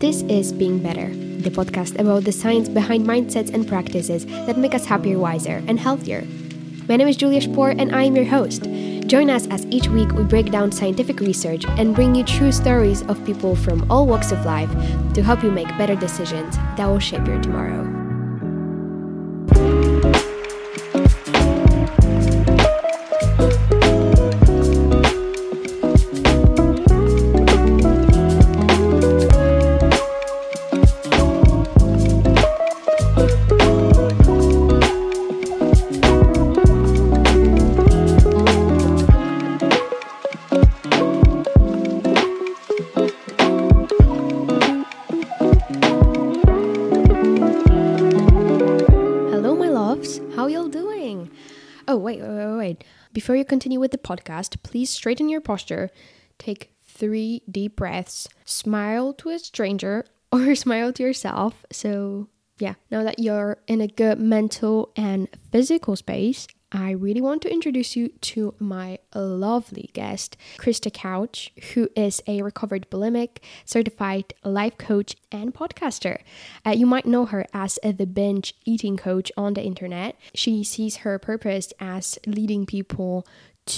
This is Being Better, the podcast about the science behind mindsets and practices that make us happier, wiser, and healthier. My name is Julia Shpour, and I am your host. Join us as each week we break down scientific research and bring you true stories of people from all walks of life to help you make better decisions that will shape your tomorrow. Before you continue with the podcast, please straighten your posture, take 3 deep breaths, smile to a stranger or smile to yourself. So yeah, now that you're in a good mental and physical space, I really want to introduce you to my lovely guest, Krista Couch, who is a recovered bulimic, certified life coach and podcaster. You might know her as the binge eating coach on the internet. She sees her purpose as leading people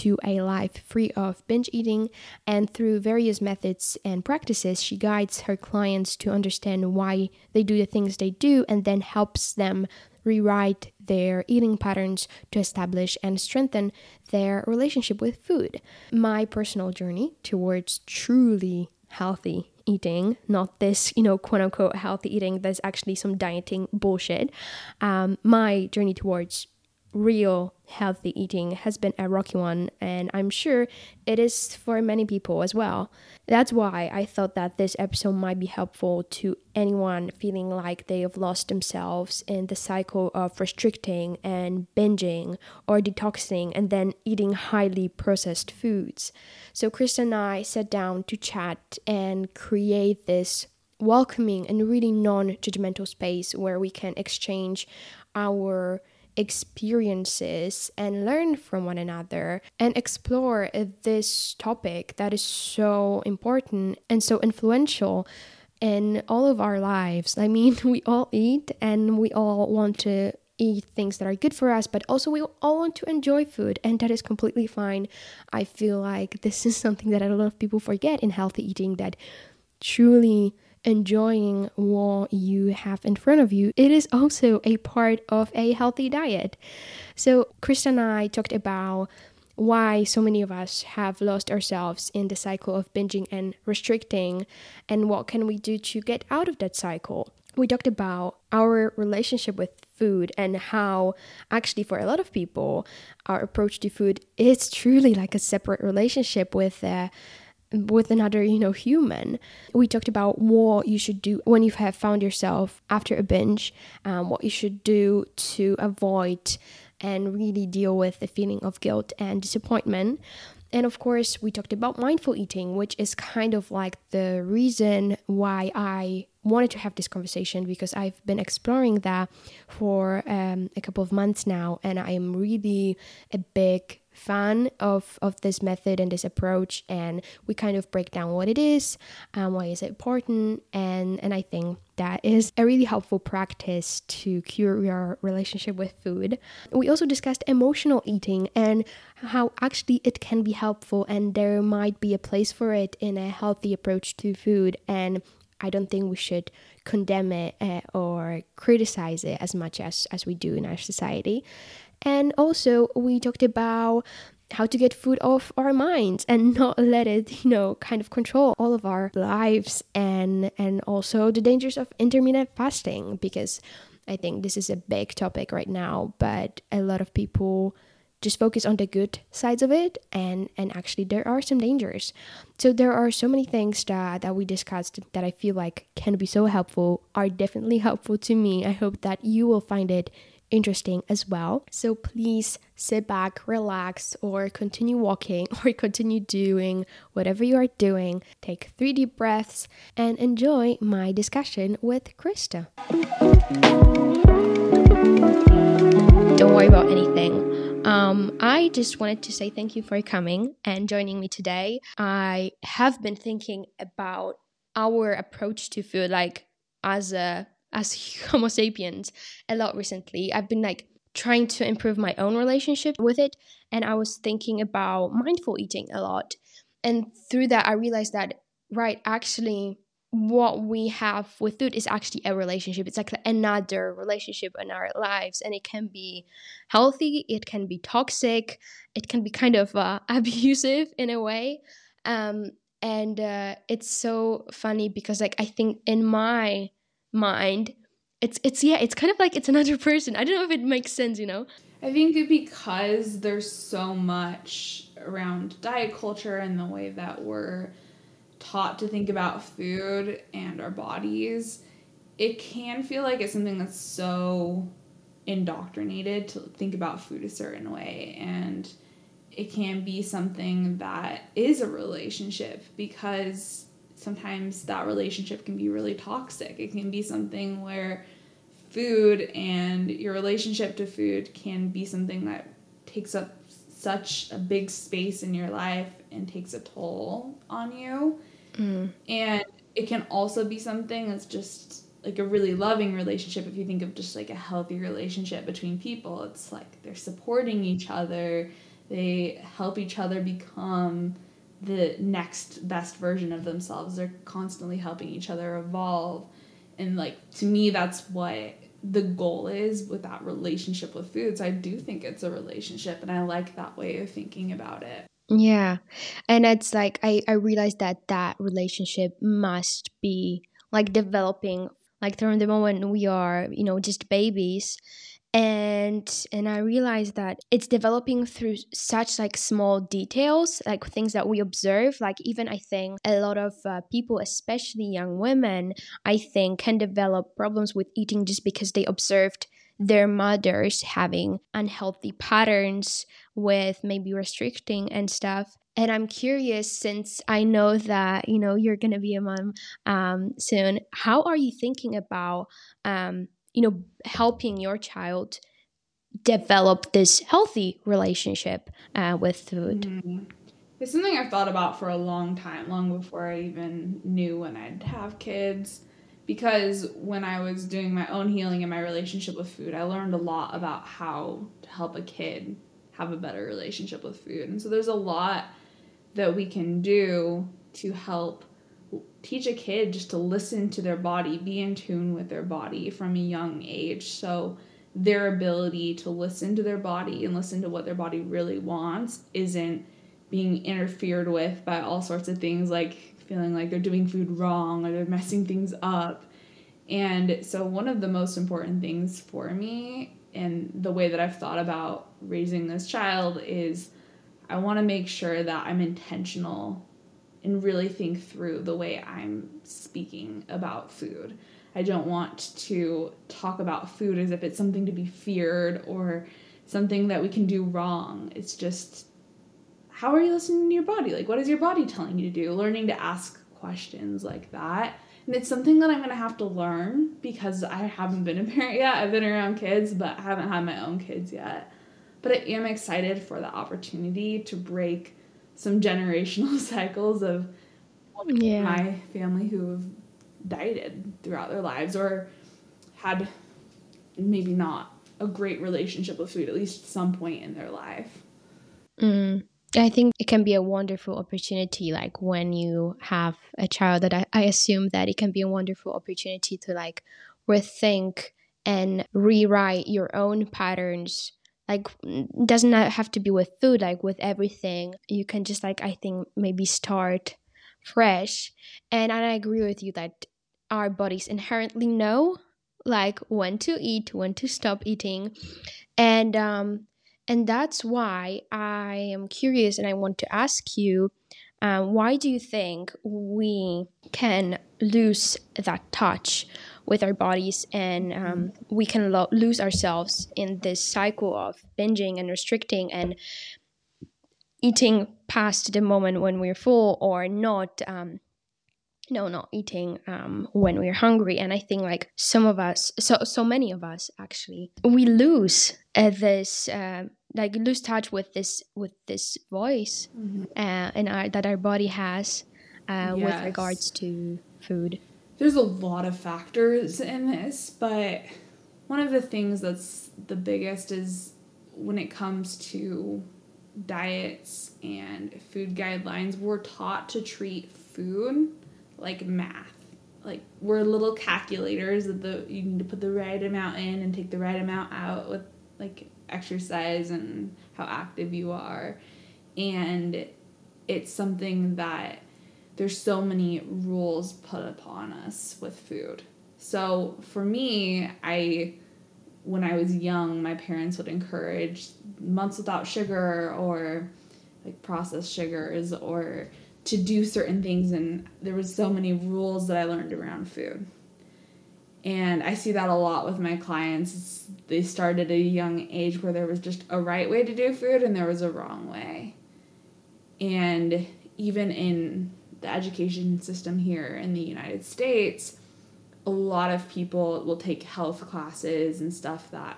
to a life free of binge eating, and through various methods and practices, she guides her clients to understand why they do the things they do and then helps them rewrite their eating patterns to establish and strengthen their relationship with food. My personal journey towards truly healthy eating, not this, quote-unquote healthy eating, that's actually some dieting bullshit. My journey towards real healthy eating has been a rocky one, and I'm sure it is for many people as well. That's why I thought that this episode might be helpful to anyone feeling like they have lost themselves in the cycle of restricting and binging or detoxing and then eating highly processed foods. So Krista and I sat down to chat and create this welcoming and really non-judgmental space where we can exchange our experiences and learn from one another and explore this topic that is so important and so influential in all of our lives. I mean, we all eat and we all want to eat things that are good for us, but also we all want to enjoy food, and that is completely fine. I feel like this is something that a lot of people forget in healthy eating, that truly enjoying what you have in front of you, it is also a part of a healthy diet. So Krista and I talked about why so many of us have lost ourselves in the cycle of binging and restricting, and what can we do to get out of that cycle. We talked about our relationship with food and how actually for a lot of people, our approach to food is truly like a separate relationship with another, human. We talked about what you should do when you have found yourself after a binge, what you should do to avoid and really deal with the feeling of guilt and disappointment. And of course, we talked about mindful eating, which is kind of like the reason why I wanted to have this conversation, because I've been exploring that for a couple of months now, and I am really a big fan of this method and this approach, and we kind of break down what it is, why is it important, and I think that is a really helpful practice to cure your relationship with food. We also discussed emotional eating and how actually it can be helpful, and there might be a place for it in a healthy approach to food, and I don't think we should condemn it or criticize it as much as we do in our society. And also we talked about how to get food off our minds and not let it, kind of control all of our lives, and also the dangers of intermittent fasting, because I think this is a big topic right now, but a lot of people just focus on the good sides of it, and actually there are some dangers. So there are so many things that we discussed that I feel like can be so helpful, are definitely helpful to me. I hope that you will find it interesting as well. So please sit back, relax, or continue walking or continue doing whatever you are doing. Take 3 deep breaths and enjoy my discussion with Krista. Don't worry about anything. I just wanted to say thank you for coming and joining me today. I have been thinking about our approach to food, like as Homo sapiens, a lot recently. I've been like trying to improve my own relationship with it, and I was thinking about mindful eating a lot. And through that, I realized that, right, actually what we have with food is actually a relationship. It's like another relationship in our lives, and it can be healthy, it can be toxic, it can be kind of abusive in a way. And it's so funny because, like, I think in my mind, it's kind of like it's another person. I don't know if it makes sense, you know? I think that because there's so much around diet culture and the way that we're taught to think about food and our bodies, it can feel like it's something that's so indoctrinated to think about food a certain way. And it can be something that is a relationship, because sometimes that relationship can be really toxic. It can be something where food and your relationship to food can be something that takes up such a big space in your life and takes a toll on you. Mm. And it can also be something that's just like a really loving relationship. If you think of just like a healthy relationship between people, it's like they're supporting each other. They help each other become the next best version of themselves. They're constantly helping each other evolve. And, like, to me, that's what the goal is with that relationship with food. So I do think it's a relationship, and I like that way of thinking about it. Yeah. And it's like I realized that relationship must be, like, developing, like, from the moment we are, you know, just babies. And I realized that it's developing through such, like, small details, like things that we observe. Like, even I think a lot of people, especially young women, I think can develop problems with eating just because they observed their mothers having unhealthy patterns with maybe restricting and stuff. And I'm curious, since I know that, you know, you're going to be a mom soon, how are you thinking about you know, helping your child develop this healthy relationship with food? Mm-hmm. It's something I've thought about for a long time, long before I even knew when I'd have kids, because when I was doing my own healing in my relationship with food, I learned a lot about how to help a kid have a better relationship with food. And so there's a lot that we can do to help teach a kid just to listen to their body, be in tune with their body from a young age. So their ability to listen to their body and listen to what their body really wants isn't being interfered with by all sorts of things, like feeling like they're doing food wrong or they're messing things up. And so one of the most important things for me, and the way that I've thought about raising this child, is I want to make sure that I'm intentional and really think through the way I'm speaking about food. I don't want to talk about food as if it's something to be feared or something that we can do wrong. It's just, how are you listening to your body? Like, what is your body telling you to do? Learning to ask questions like that. And it's something that I'm going to have to learn, because I haven't been a parent yet. I've been around kids, but I haven't had my own kids yet. But I am excited for the opportunity to break some generational cycles of my family who have dieted throughout their lives or had maybe not a great relationship with food, at least some point in their life. Mm. I think it can be a wonderful opportunity, like when you have a child, that I assume that it can be a wonderful opportunity to, like, rethink and rewrite your own patterns. Like, doesn't have to be with food, like with everything. You can just, like, I think maybe start fresh. And I agree with you that our bodies inherently know, like, when to eat, when to stop eating. And that's why I am curious, and I want to ask you, why do you think we can lose that touch with our bodies, and we can lose ourselves in this cycle of binging and restricting and eating past the moment when we're full, or not eating when we're hungry? And I think, like, some of us, so many of us actually, we lose this lose touch with this voice, mm-hmm. That our body has with regards to food? There's a lot of factors in this, but one of the things that's the biggest is when it comes to diets and food guidelines, we're taught to treat food like math. Like, we're little calculators that you need to put the right amount in and take the right amount out with, like, exercise and how active you are. And it's something that there's so many rules put upon us with food. So for me, when I was young, my parents would encourage months without sugar or like processed sugars or to do certain things. And there was so many rules that I learned around food. And I see that a lot with my clients. They started at a young age where there was just a right way to do food and there was a wrong way. And even in the education system here in the United States, a lot of people will take health classes and stuff that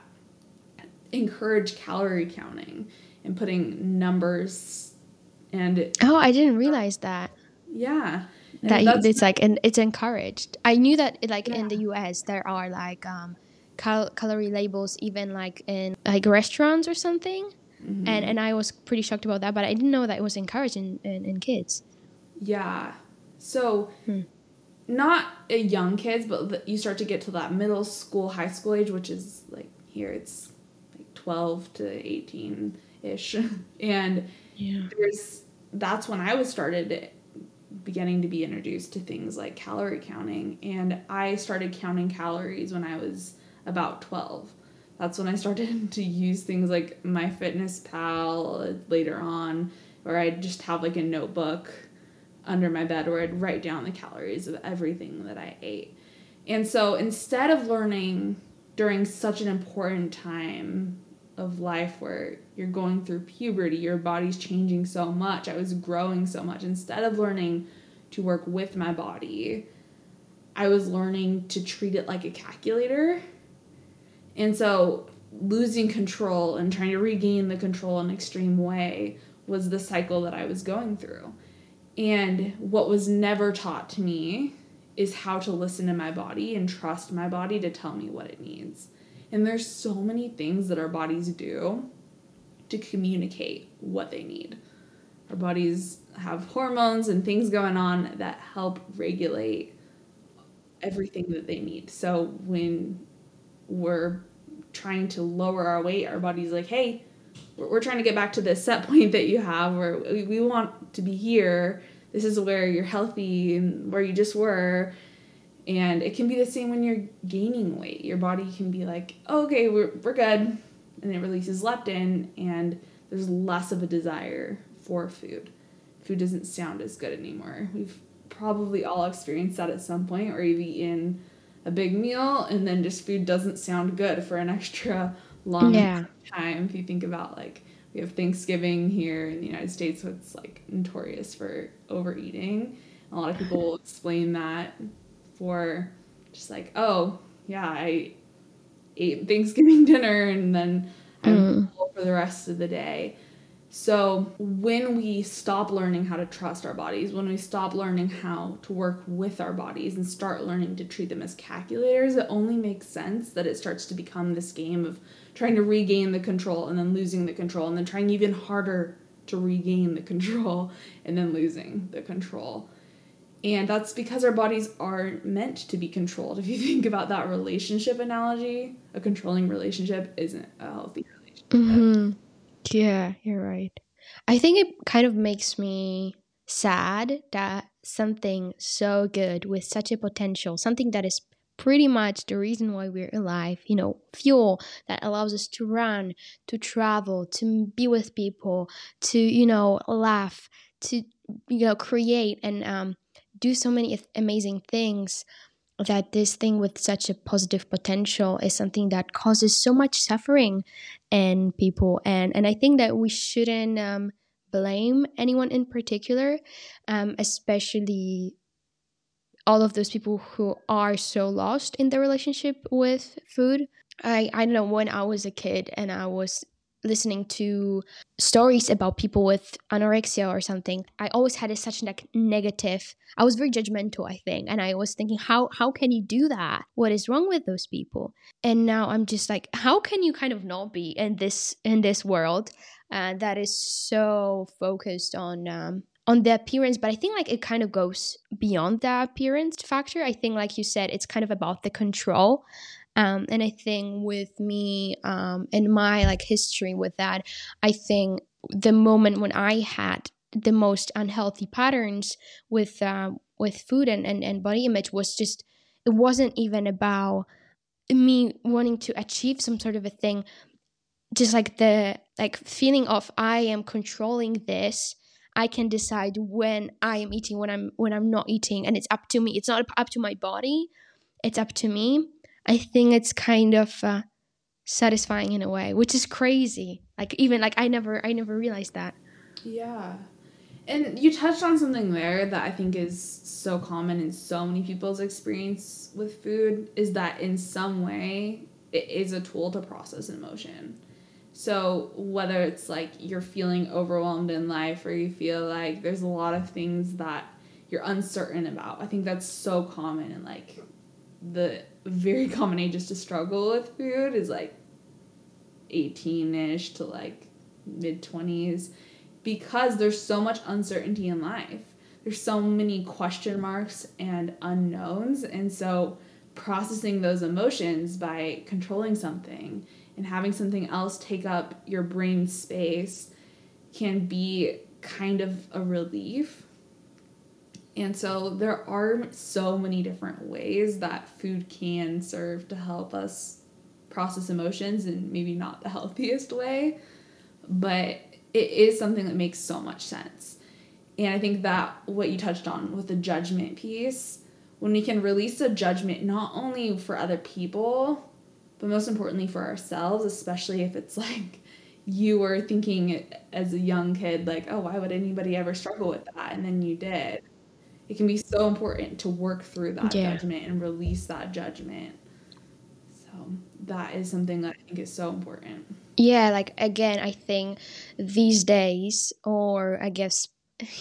encourage calorie counting and putting numbers. And oh, I didn't realize that. Yeah. That it's like, and it's encouraged. I knew that in the US there are like calorie labels even like in like restaurants or something. Mm-hmm. And I was pretty shocked about that, but I didn't know that it was encouraged in kids. Yeah. So not young kids, but you start to get to that middle school, high school age, which is like here it's like 12 to 18-ish. And yeah. That's when I was started beginning to be introduced to things like calorie counting. And I started counting calories when I was about 12. That's when I started to use things like My Fitness Pal later on, or I'd just have like a notebook under my bed where I'd write down the calories of everything that I ate. And so instead of learning during such an important time of life where you're going through puberty, your body's changing so much, I was growing so much, instead of learning to work with my body, I was learning to treat it like a calculator. And so losing control and trying to regain the control in an extreme way was the cycle that I was going through. And what was never taught to me is how to listen to my body and trust my body to tell me what it needs. And there's so many things that our bodies do to communicate what they need. Our bodies have hormones and things going on that help regulate everything that they need. So when we're trying to lower our weight, our body's like, hey, we're trying to get back to this set point that you have where we want to be here. This is where you're healthy and where you just were. And it can be the same when you're gaining weight. Your body can be like, oh, okay, we're good. And it releases leptin and there's less of a desire for food. Food doesn't sound as good anymore. We've probably all experienced that at some point, or you've eaten a big meal and then just food doesn't sound good for an extra long time. If you think about, like, we have Thanksgiving here in the United States, so it's like notorious for overeating. A lot of people will explain that for just like, oh yeah, I ate Thanksgiving dinner and then I'm full for the rest of the day. So when we stop learning how to trust our bodies, when we stop learning how to work with our bodies and start learning to treat them as calculators, it only makes sense that it starts to become this game of trying to regain the control and then losing the control and then trying even harder to regain the control and then losing the control. And that's because our bodies aren't meant to be controlled. If you think about that relationship analogy, a controlling relationship isn't a healthy relationship. Mm-hmm. Yeah, you're right. I think it kind of makes me sad that something so good with such a potential, something that is pretty much the reason why we're alive, you know, fuel that allows us to run, to travel, to be with people, to, you know, laugh, to, you know, create and do so many amazing things, that this thing with such a positive potential is something that causes so much suffering in people. And I think that we shouldn't blame anyone in particular, especially all of those people who are so lost in their relationship with food. I don't know, when I was a kid and I was listening to stories about people with anorexia or something, I always had such negative, I was very judgmental, I think. And I was thinking, how can you do that? What is wrong with those people? And now I'm just like, how can you kind of not be in this world that is so focused on the appearance? But I think like it kind of goes beyond the appearance factor. I think, like you said, it's kind of about the control. And I think with me and my like history with that, I think the moment when I had the most unhealthy patterns with food and body image was just, it wasn't even about me wanting to achieve some sort of a thing, just like the feeling of I am controlling this. I can decide when I am eating, when I'm not eating, and it's up to me. It's not up to my body. It's up to me. I think it's kind of satisfying in a way, which is crazy. Like even like I never realized that. Yeah. And you touched on something there that I think is so common in so many people's experience with food, is that in some way it is a tool to process emotion. So whether it's like you're feeling overwhelmed in life or you feel like there's a lot of things that you're uncertain about, I think that's so common in like the very common ages to struggle with food is like 18-ish to like mid-20s, because there's so much uncertainty in life. There's so many question marks and unknowns, and so processing those emotions by controlling something and having something else take up your brain space can be kind of a relief. And so there are so many different ways that food can serve to help us process emotions, and maybe not the healthiest way, but it is something that makes so much sense. And I think that what you touched on with the judgment piece, when we can release the judgment, not only for other people, but most importantly for ourselves, especially if it's like you were thinking as a young kid, like, oh, why would anybody ever struggle with that? And then you did. It can be so important to work through that judgment and release that judgment. So that is something that I think is so important. Yeah, like, again, I think these days, or I guess,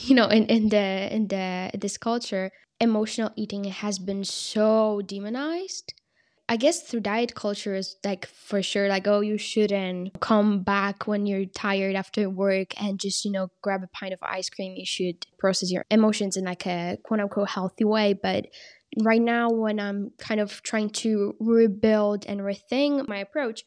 you know, in this culture, emotional eating has been so demonized. I guess through diet culture is like for sure like, oh, you shouldn't come back when you're tired after work and just, you know, grab a pint of ice cream. You should process your emotions in like a quote unquote healthy way. But right now when I'm kind of trying to rebuild and rethink my approach,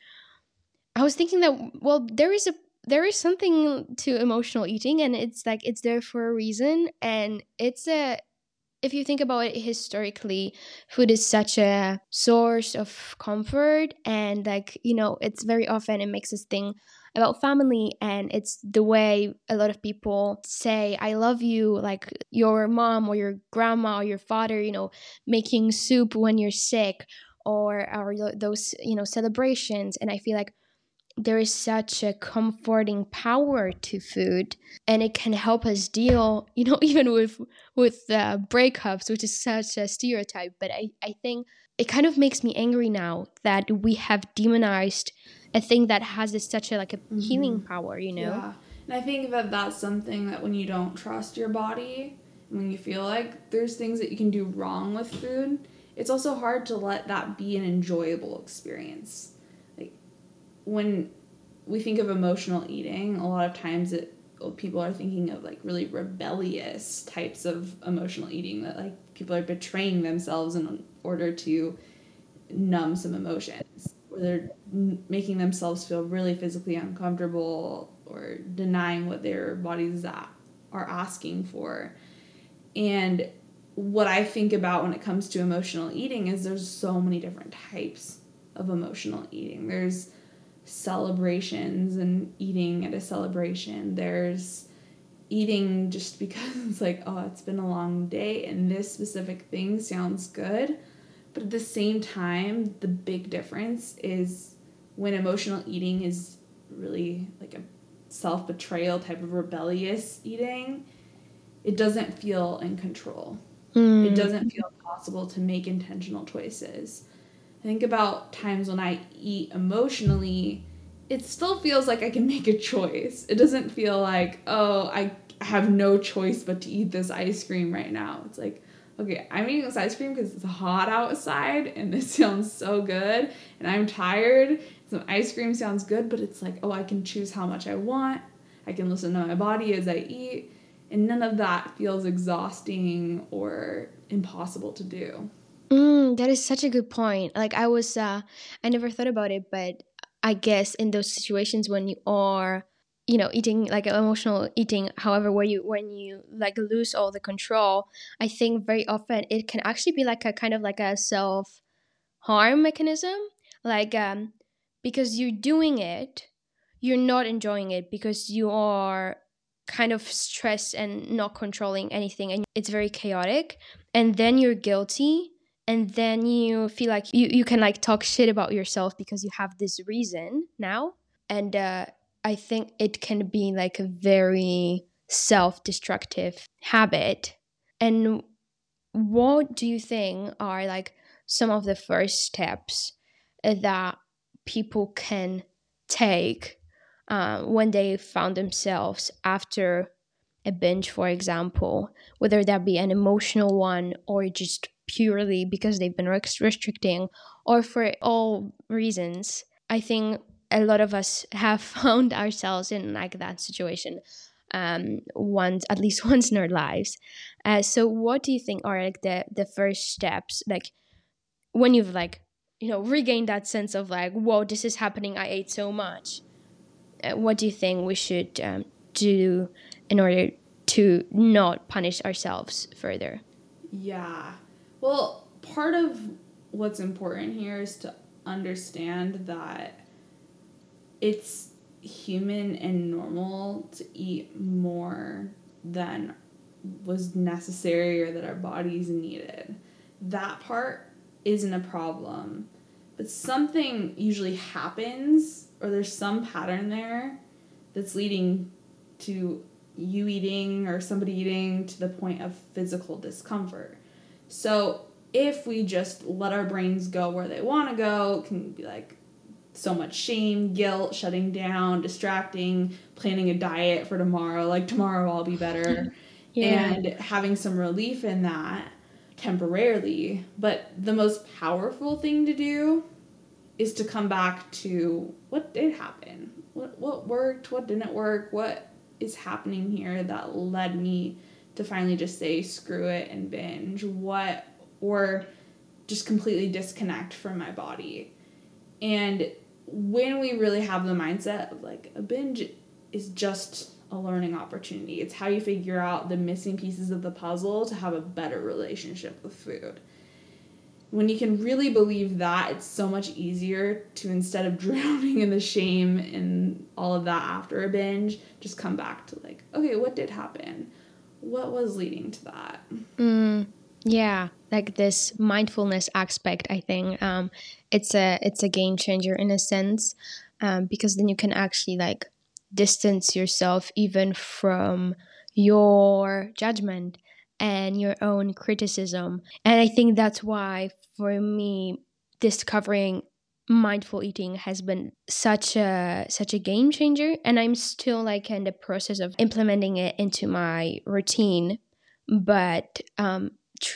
I was thinking that, well, there is something to emotional eating, and it's like it's there for a reason. And it's if you think about it historically, food is such a source of comfort, and like, you know, it's very often it makes us think about family, and it's the way a lot of people say I love you, like your mom or your grandma or your father, you know, making soup when you're sick, or those, you know, celebrations. And I feel like there is such a comforting power to food, and it can help us deal, you know, even with breakups, which is such a stereotype. But I think it kind of makes me angry now that we have demonized a thing that has such a, like a healing power, you know? Yeah. And I think that that's something that when you don't trust your body, when you feel like there's things that you can do wrong with food, it's also hard to let that be an enjoyable experience. When we think of emotional eating, a lot of times people are thinking of like really rebellious types of emotional eating, that like people are betraying themselves in order to numb some emotions, or they're making themselves feel really physically uncomfortable, or denying what their bodies are asking for. And what I think about when it comes to emotional eating is there's so many different types of emotional eating. There's celebrations and eating at a celebration. There's eating just because it's like, oh, it's been a long day and this specific thing sounds good. But at the same time, the big difference is when emotional eating is really like a self-betrayal type of rebellious eating, it doesn't feel in control. It doesn't feel possible to make intentional choices. I think about times when I eat emotionally it still feels like I can make a choice. It doesn't feel like, oh, I have no choice but to eat this ice cream right now. It's like, okay, I'm eating this ice cream because it's hot outside and this sounds so good and I'm tired. Some ice cream sounds good, but it's like, oh, I can choose how much I want. I can listen to my body as I eat. And none of that feels exhausting or impossible to do. That is such a good point. Like I was, I never thought about it, but I guess in those situations when you are, you know, eating like emotional eating, however, when you like lose all the control, I think very often it can actually be like a kind of like a self-harm mechanism. Like because you're doing it, you're not enjoying it because you are kind of stressed and not controlling anything, and it's very chaotic, and then you're guilty, and then you feel like you can like talk shit about yourself because you have this reason now. And I think it can be like a very self-destructive habit. And what do you think are like some of the first steps that people can take when they found themselves after a binge, for example, whether that be an emotional one or just purely because they've been restricting or for all reasons? I think a lot of us have found ourselves in like that situation at least once in our lives. So what do you think are like the first steps, like when you've like, you know, regained that sense of like, whoa, this is happening, I ate so much? What do you think we should do in order to not punish ourselves further? Yeah. Well, part of what's important here is to understand that it's human and normal to eat more than was necessary or that our bodies needed. That part isn't a problem. But something usually happens, or there's some pattern there that's leading to you eating or somebody eating to the point of physical discomfort. So if we just let our brains go where they want to go, it can be like so much shame, guilt, shutting down, distracting, planning a diet for tomorrow, like tomorrow I'll be better, and having some relief in that temporarily. But the most powerful thing to do is to come back to what did happen, what worked, what didn't work, what is happening here that led me to finally just say screw it and binge, or just completely disconnect from my body. And when we really have the mindset of like, a binge is just a learning opportunity, it's how you figure out the missing pieces of the puzzle to have a better relationship with food. When you can really believe that, it's so much easier to, instead of drowning in the shame and all of that after a binge, just come back to like, okay, what did happen? What was leading to that? Yeah, like this mindfulness aspect, I think it's a game changer in a sense, because then you can actually like distance yourself even from your judgment and your own criticism. And I think that's why for me discovering mindful eating has been such a game changer, and I'm still like in the process of implementing it into my routine, but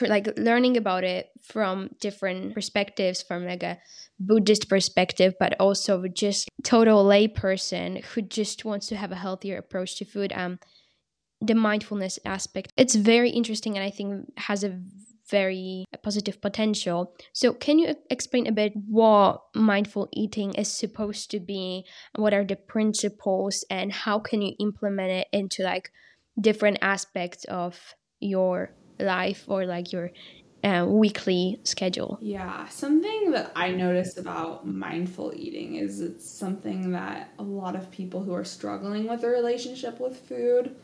like learning about it from different perspectives, from like a Buddhist perspective, but also just total lay person who just wants to have a healthier approach to food. The mindfulness aspect, it's very interesting, and I think has a very positive potential. So can you explain a bit what mindful eating is supposed to be? What are the principles, and how can you implement it into like different aspects of your life or like your weekly schedule? Yeah, something that I noticed about mindful eating is it's something that a lot of people who are struggling with a relationship with food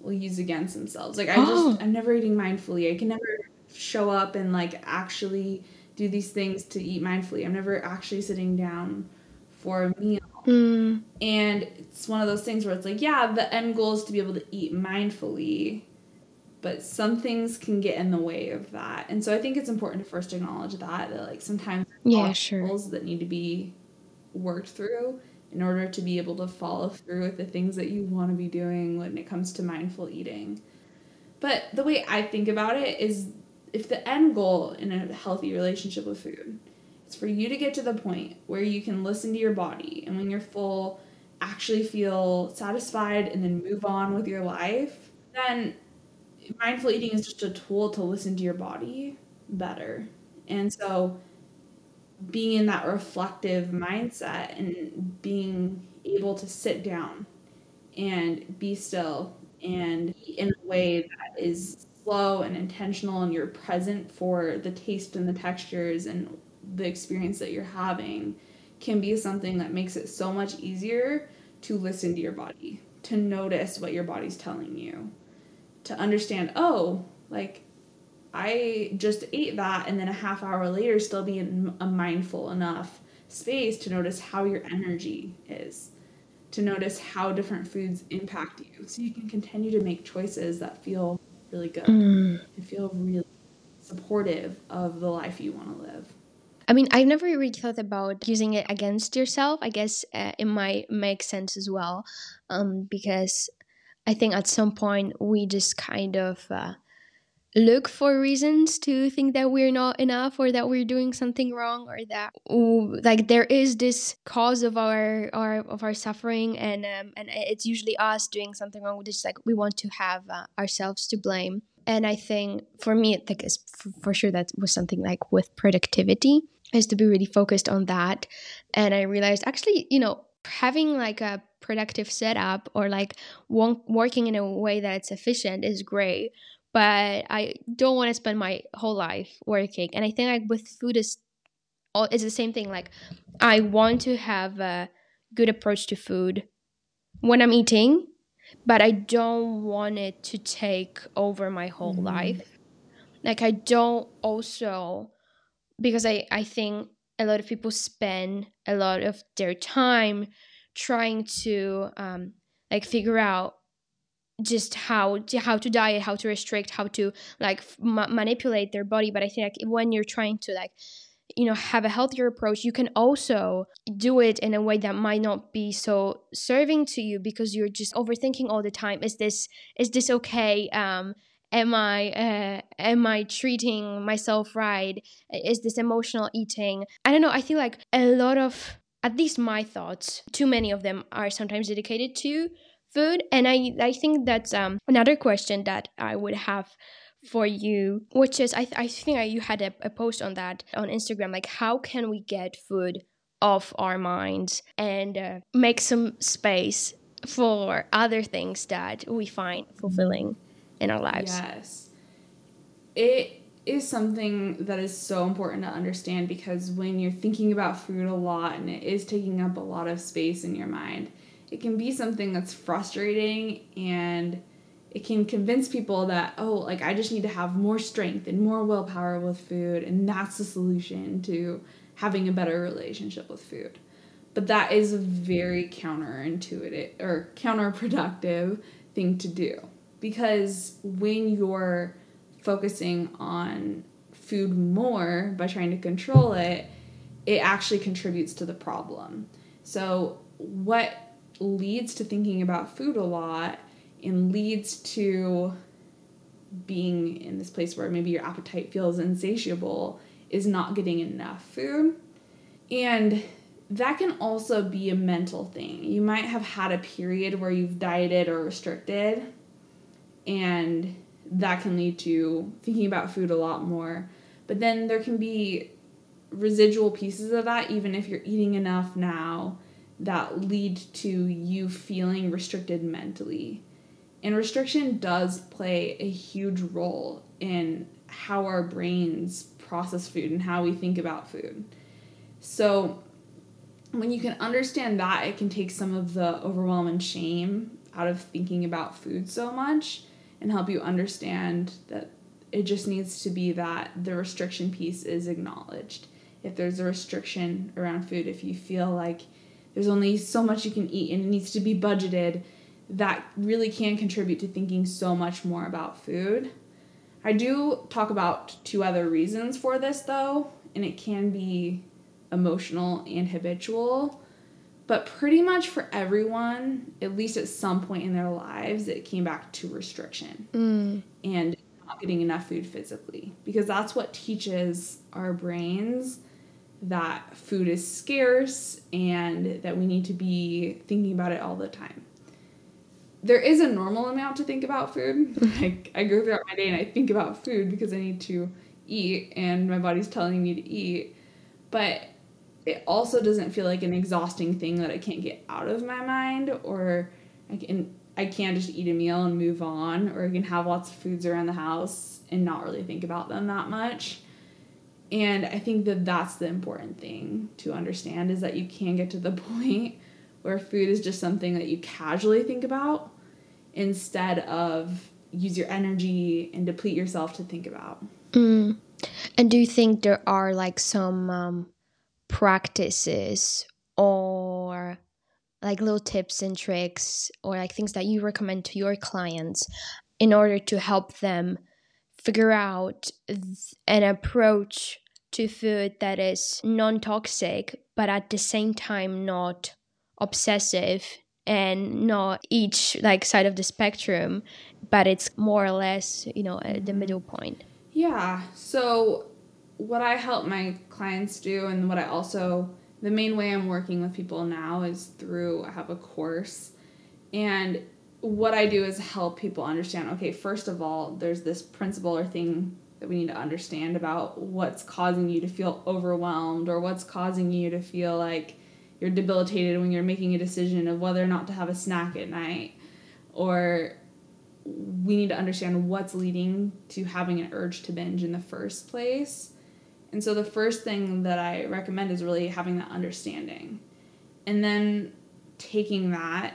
will use against themselves. Like, I'm never eating mindfully. I can never show up and like actually do these things to eat mindfully. I'm never actually sitting down for a meal. And it's one of those things where it's like, yeah, the end goal is to be able to eat mindfully, but some things can get in the way of that. And so I think it's important to first acknowledge that like sometimes there's goals that need to be worked through, in order to be able to follow through with the things that you want to be doing when it comes to mindful eating. But the way I think about it is, if the end goal in a healthy relationship with food is for you to get to the point where you can listen to your body, and when you're full, actually feel satisfied and then move on with your life, then mindful eating is just a tool to listen to your body better. And so being in that reflective mindset and being able to sit down and be still and eat in a way that is slow and intentional, and you're present for the taste and the textures and the experience that you're having, can be something that makes it so much easier to listen to your body, to notice what your body's telling you, to understand, oh, like, I just ate that, and then a half hour later still be in a mindful enough space to notice how your energy is, to notice how different foods impact you, so you can continue to make choices that feel really good and feel really supportive of the life you want to live. I mean, I've never really thought about using it against yourself. I guess it might make sense as well, because I think at some point we just kind of look for reasons to think that we're not enough, or that we're doing something wrong, or that like there is this cause of our suffering, and it's usually us doing something wrong. It's like we want to have ourselves to blame. And I think for me, like, for sure that was something like with productivity, is to be really focused on that. And I realized actually, you know, having like a productive setup, or like working in a way that's efficient is great, but I don't want to spend my whole life working. And I think like with food it's the same thing. Like, I want to have a good approach to food when I'm eating, but I don't want it to take over my whole life. Like, I don't also, because I think a lot of people spend a lot of their time trying to like figure out just how to diet, how to restrict, how to like manipulate their body. But I think like when you're trying to, like, you know, have a healthier approach, you can also do it in a way that might not be so serving to you, because you're just overthinking all the time. Is this okay? Am I treating myself right? Is this emotional eating? I don't know. I feel like a lot of, at least my thoughts, too many of them are sometimes dedicated to food. And I think that's another question that I would have for you, which is, I think you had a post on that on Instagram, like, how can we get food off our minds and make some space for other things that we find fulfilling in our lives? Yes. It is something that is so important to understand, because when you're thinking about food a lot and it is taking up a lot of space in your mind, it can be something that's frustrating, and it can convince people that, oh, like, I just need to have more strength and more willpower with food, and that's the solution to having a better relationship with food. But that is a very counterintuitive or counterproductive thing to do, because when you're focusing on food more by trying to control it, it actually contributes to the problem. So what leads to thinking about food a lot and leads to being in this place where maybe your appetite feels insatiable is not getting enough food. And that can also be a mental thing. You might have had a period where you've dieted or restricted, and that can lead to thinking about food a lot more. But then there can be residual pieces of that, even if you're eating enough now, that lead to you feeling restricted mentally. And restriction does play a huge role in how our brains process food and how we think about food. So when you can understand that, it can take some of the overwhelm and shame out of thinking about food so much, and help you understand that it just needs to be that the restriction piece is acknowledged. If there's a restriction around food, if you feel like there's only so much you can eat and it needs to be budgeted, that really can contribute to thinking so much more about food. I do talk about two other reasons for this, though, and it can be emotional and habitual. But pretty much for everyone, at least at some point in their lives, it came back to restriction and not getting enough food physically, because that's what teaches our brains that food is scarce and that we need to be thinking about it all the time. There is a normal amount to think about food. Like, I go throughout my day and I think about food because I need to eat and my body's telling me to eat. But it also doesn't feel like an exhausting thing that I can't get out of my mind, or I can just eat a meal and move on, or I can have lots of foods around the house and not really think about them that much. And I think that that's the important thing to understand, is that you can get to the point where food is just something that you casually think about instead of use your energy and deplete yourself to think about. And do you think there are like some practices or like little tips and tricks or like things that you recommend to your clients in order to help them figure out an approach to food that is non-toxic, but at the same time not obsessive and not each like side of the spectrum, but it's more or less, you know, the middle point? Yeah. So what I help my clients do, and what I also, the main way I'm working with people now is through, I have a course, and what I do is help people understand, okay, first of all, there's this principle or thing that we need to understand about what's causing you to feel overwhelmed, or what's causing you to feel like you're debilitated when you're making a decision of whether or not to have a snack at night, or we need to understand what's leading to having an urge to binge in the first place. And so the first thing that I recommend is really having that understanding, and then taking that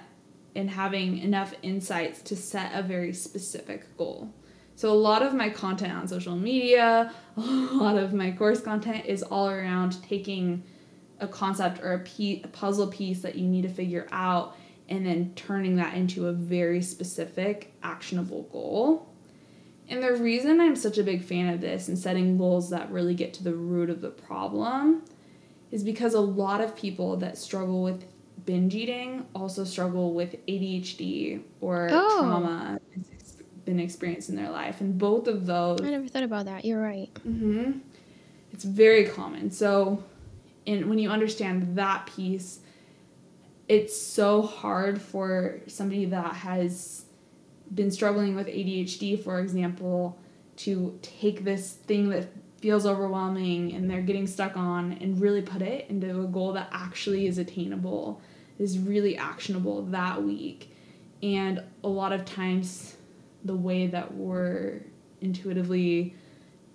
and having enough insights to set a very specific goal. So a lot of my content on social media, a lot of my course content is all around taking a concept or a puzzle piece that you need to figure out and then turning that into a very specific, actionable goal. And the reason I'm such a big fan of this and setting goals that really get to the root of the problem is because a lot of people that struggle with binge eating also struggle with ADHD or trauma that's been experienced in their life. And both of those... I never thought about that. You're right. Mm-hmm. It's very common. So when you understand that piece, it's so hard for somebody that has been struggling with ADHD, for example, to take this thing that feels overwhelming and they're getting stuck on and really put it into a goal that actually is attainable, is really actionable that week. And a lot of times the way that we're intuitively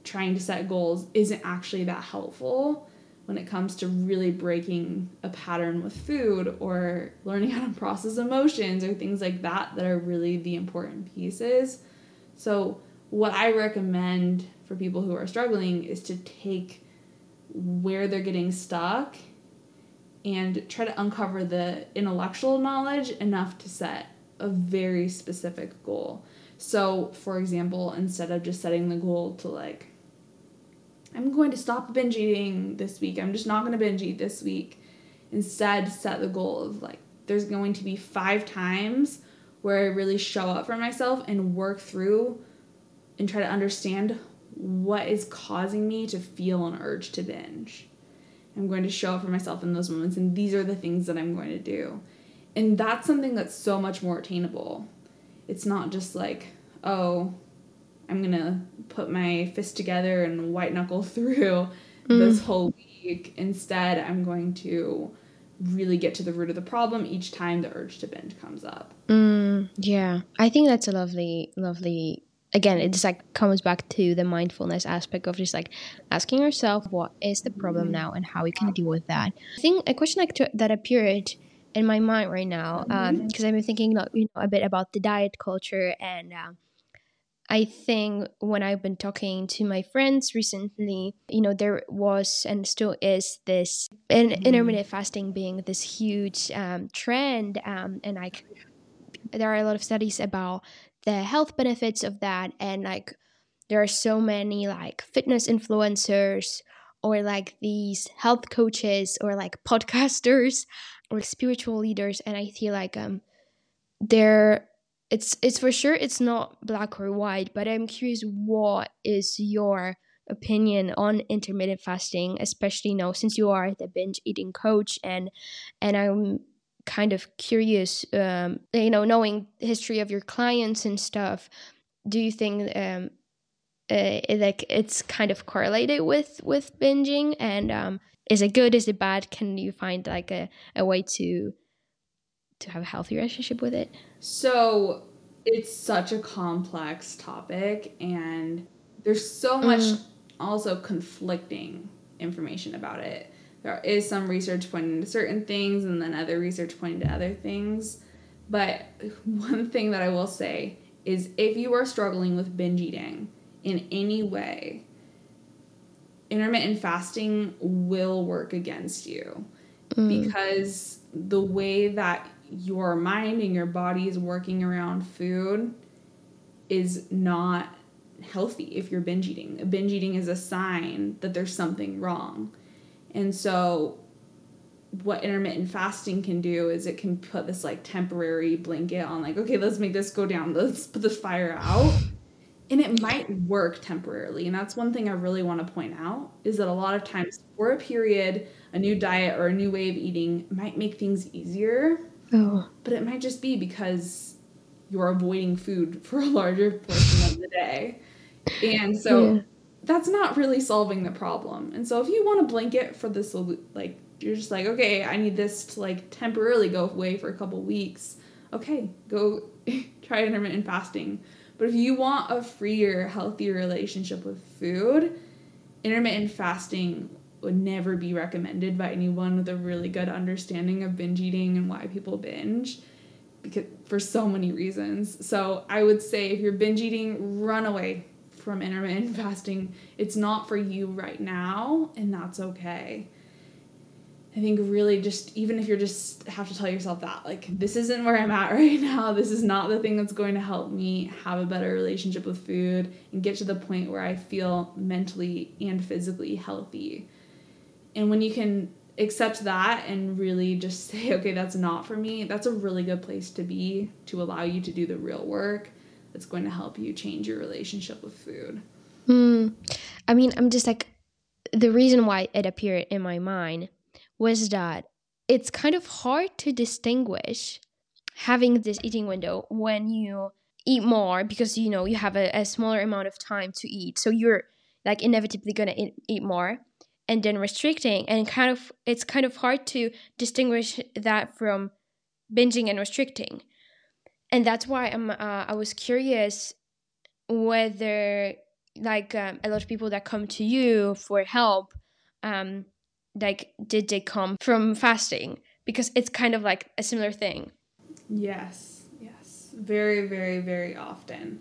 trying to set goals isn't actually that helpful when it comes to really breaking a pattern with food or learning how to process emotions or things like that that are really the important pieces. So what I recommend for people who are struggling is to take where they're getting stuck and try to uncover the intellectual knowledge enough to set a very specific goal. So, for example, instead of just setting the goal to like, I'm going to stop binge eating this week, I'm just not going to binge eat this week, instead set the goal of like, there's going to be 5 times where I really show up for myself and work through and try to understand what is causing me to feel an urge to binge. I'm going to show up for myself in those moments, and these are the things that I'm going to do. And that's something that's so much more attainable. It's not just like, oh, I'm going to put my fist together and white knuckle through this whole week. Instead, I'm going to really get to the root of the problem each time the urge to binge comes up. Yeah, I think that's a lovely, lovely, again, it just like comes back to the mindfulness aspect of just like asking yourself, what is the problem now and how we can deal with that? I think a question like that appeared in my mind right now, because I've been thinking a bit about the diet culture, and I think when I've been talking to my friends recently, there was and still is this intermittent fasting being this huge trend. And like there are a lot of studies about the health benefits of that. And like there are so many like fitness influencers or like these health coaches or like podcasters or spiritual leaders. And I feel like they're it's for sure it's not black or white, but I'm curious, what is your opinion on intermittent fasting, especially now since you are the binge eating coach? And I'm kind of curious, knowing the history of your clients and stuff, do you think it's kind of correlated with binging? And is it good? Is it bad? Can you find like a way to have a healthy relationship with it? So it's such a complex topic, and there's so much also conflicting information about it. There is some research pointing to certain things and then other research pointing to other things. But one thing that I will say is, if you are struggling with binge eating in any way, intermittent fasting will work against you, because the way that your mind and your body is working around food is not healthy if you're binge eating. Binge eating is a sign that there's something wrong. And so what intermittent fasting can do is it can put this like temporary blanket on like, okay, let's make this go down. Let's put the fire out. And it might work temporarily. And that's one thing I really want to point out, is that a lot of times for a period, a new diet or a new way of eating might make things easier. Oh. But it might just be because you're avoiding food for a larger portion of the day. And so that's not really solving the problem. And so if you want a blanket for the solution, like you're just like, okay, I need this to like temporarily go away for a couple weeks. Okay, go try intermittent fasting. But if you want a freer, healthier relationship with food, intermittent fasting would never be recommended by anyone with a really good understanding of binge eating and why people binge, because for so many reasons. So I would say, if you're binge eating, run away from intermittent fasting. It's not for you right now, and that's okay. I think really just, even if you're just have to tell yourself that, like, this isn't where I'm at right now. This is not the thing that's going to help me have a better relationship with food and get to the point where I feel mentally and physically healthy. And when you can accept that and really just say, okay, that's not for me, that's a really good place to be, to allow you to do the real work that's going to help you change your relationship with food. I mean, I'm just like, the reason why it appeared in my mind was that it's kind of hard to distinguish having this eating window when you eat more, because, you know, you have a smaller amount of time to eat. So you're like inevitably going to eat more, and then restricting, and kind of, it's kind of hard to distinguish that from binging and restricting. And that's why I was curious whether like a lot of people that come to you for help, like, did they come from fasting? Because it's kind of like a similar thing. Yes. Very, very, very often.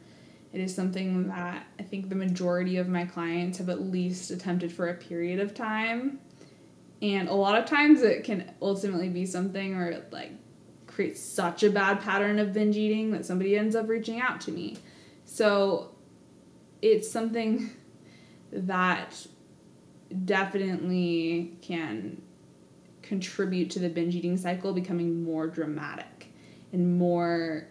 It is something that I think the majority of my clients have at least attempted for a period of time. And a lot of times it can ultimately be something, or it like creates such a bad pattern of binge eating that somebody ends up reaching out to me. So it's something that definitely can contribute to the binge eating cycle becoming more dramatic and more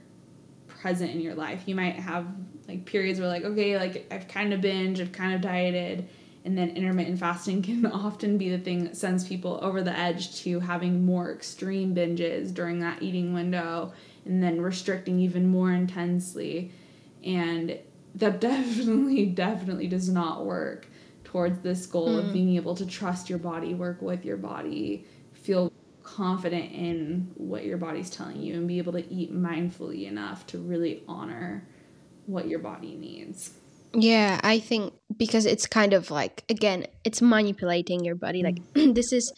present in your life. You might have like periods where like, okay, like I've kind of binged, I've kind of dieted, and then intermittent fasting can often be the thing that sends people over the edge to having more extreme binges during that eating window, and then restricting even more intensely. And that definitely does not work towards this goal of being able to trust your body, work with your body, feel confident in what your body's telling you, and be able to eat mindfully enough to really honor what your body needs. Yeah, I think because it's kind of like, again, it's manipulating your body. Like this is,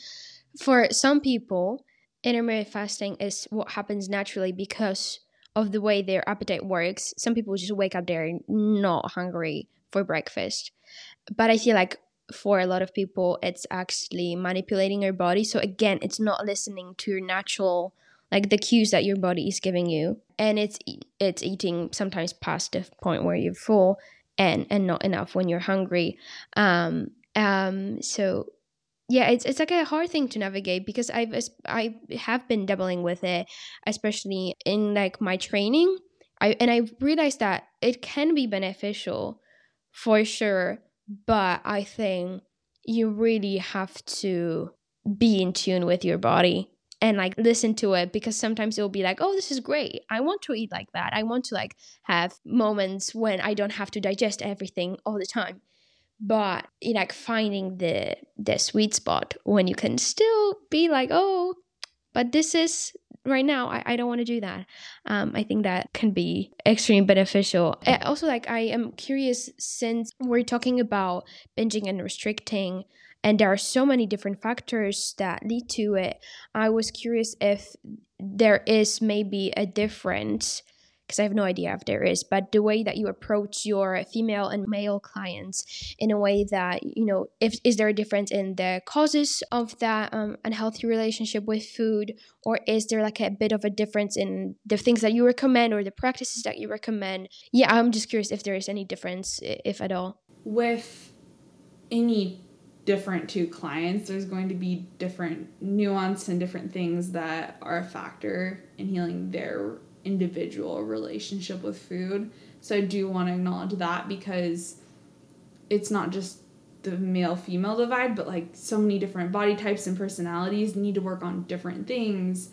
for some people, intermittent fasting is what happens naturally because of the way their appetite works. Some people just wake up, they're not hungry for breakfast. But I feel like for a lot of people, it's actually manipulating your body. So again, it's not listening to your natural, like the cues that your body is giving you. And it's eating sometimes past the point where you're full and not enough when you're hungry. So yeah, it's like a hard thing to navigate, because I have been dabbling with it, especially in like my training. I realized that it can be beneficial for sure, but I think you really have to be in tune with your body and like listen to it, because sometimes it will be like, oh, this is great. I want to eat like that. I want to like have moments when I don't have to digest everything all the time. But like finding the sweet spot when you can still be like, oh, but this is right now, I don't want to do that. I think that can be extremely beneficial. Also, like, I am curious, since we're talking about binging and restricting, and there are so many different factors that lead to it, I was curious if there is maybe a difference, because I have no idea if there is, but the way that you approach your female and male clients in a way that, you know, is there a difference in the causes of that unhealthy relationship with food, or is there like a bit of a difference in the things that you recommend or the practices that you recommend? Yeah, I'm just curious if there is any difference, if at all. With any different two clients, there's going to be different nuance and different things that are a factor in healing their individual relationship with food. So I do want to acknowledge that, because it's not just the male-female divide, but like so many different body types and personalities need to work on different things.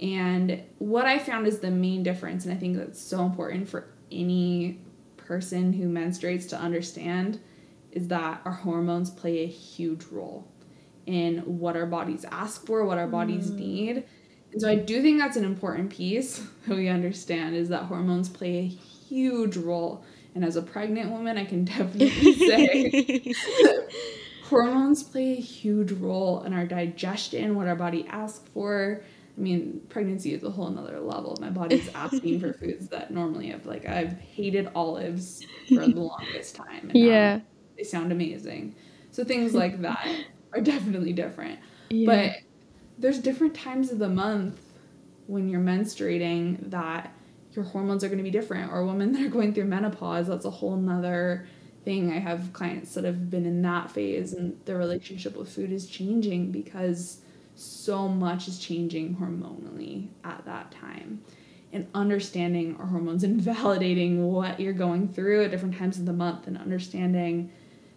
And what I found is the main difference, and I think that's so important for any person who menstruates to understand, is that our hormones play a huge role in what our bodies ask for, what our bodies need. And so I do think that's an important piece that we understand, is that hormones play a huge role. And as a pregnant woman, I can definitely say hormones play a huge role in our digestion, what our body asks for. I mean, pregnancy is a whole nother level. My body's asking for foods that normally I've hated olives for the longest time. And yeah, they sound amazing. So things like that are definitely different. Yeah. But there's different times of the month when you're menstruating that your hormones are going to be different, or women that are going through menopause, that's a whole nother thing. I have clients that have been in that phase and their relationship with food is changing because so much is changing hormonally at that time. And understanding our hormones and validating what you're going through at different times of the month, and understanding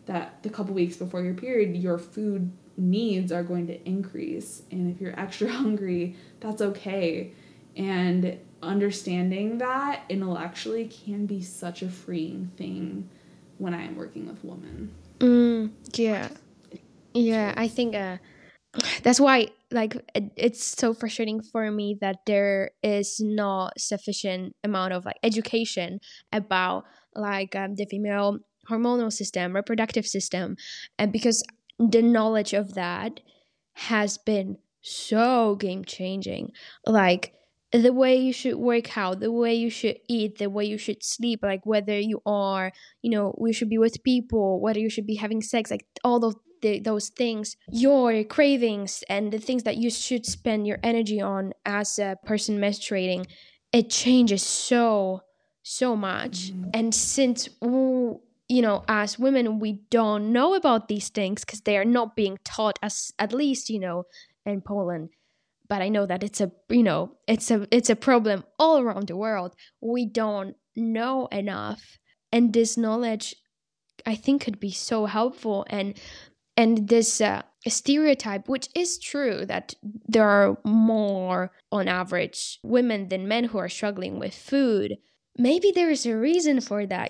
that the couple weeks before your period, your food needs are going to increase, and if you're extra hungry, that's okay. And understanding that intellectually can be such a freeing thing when I am working with women. Yeah, I think that's why it's so frustrating for me that there is not sufficient amount of education about the female hormonal system, reproductive system, and because the knowledge of that has been so game-changing. Like, the way you should work out, the way you should eat, the way you should sleep, like whether you are, we should be with people, whether you should be having sex, like all of those things, your cravings and the things that you should spend your energy on as a person menstruating, it changes so much. Mm-hmm. And since as women, we don't know about these things because they are not being taught us, at least, in Poland. But I know that it's a problem all around the world. We don't know enough. And this knowledge, I think, could be so helpful. And this stereotype, which is true, that there are more, on average, women than men who are struggling with food. Maybe there is a reason for that,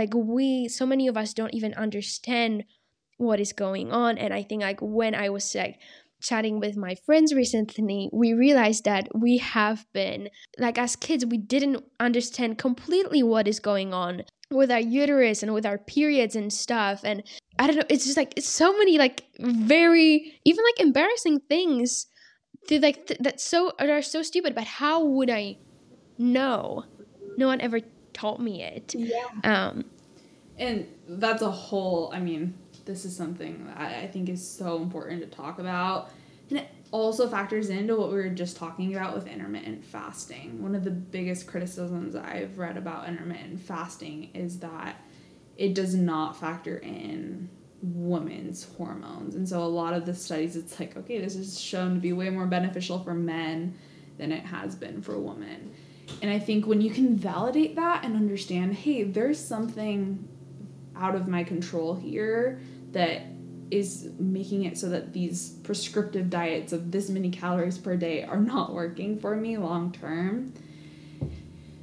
Like so many of us don't even understand what is going on. And I think when I was chatting with my friends recently, we realized that we have been, as kids, we didn't understand completely what is going on with our uterus and with our periods and stuff. And I don't know, it's just it's so many very, even embarrassing things that are so stupid. But how would I know? No one ever taught me it. Yeah. And that's a whole, this is something that I think is so important to talk about. And it also factors into what we were just talking about with intermittent fasting. One of the biggest criticisms I've read about intermittent fasting is that it does not factor in women's hormones. And so a lot of the studies, it's like, okay, this is shown to be way more beneficial for men than it has been for women. And I think when you can validate that and understand, hey, there's something out of my control here that is making it so that these prescriptive diets of this many calories per day are not working for me long term,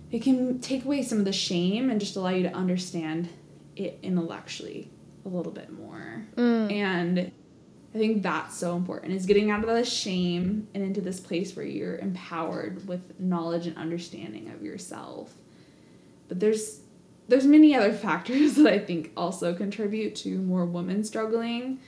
it can take away some of the shame and just allow you to understand it intellectually a little bit more. And I think that's so important, is getting out of the shame and into this place where you're empowered with knowledge and understanding of yourself. But there's many other factors that I think also contribute to more women struggling.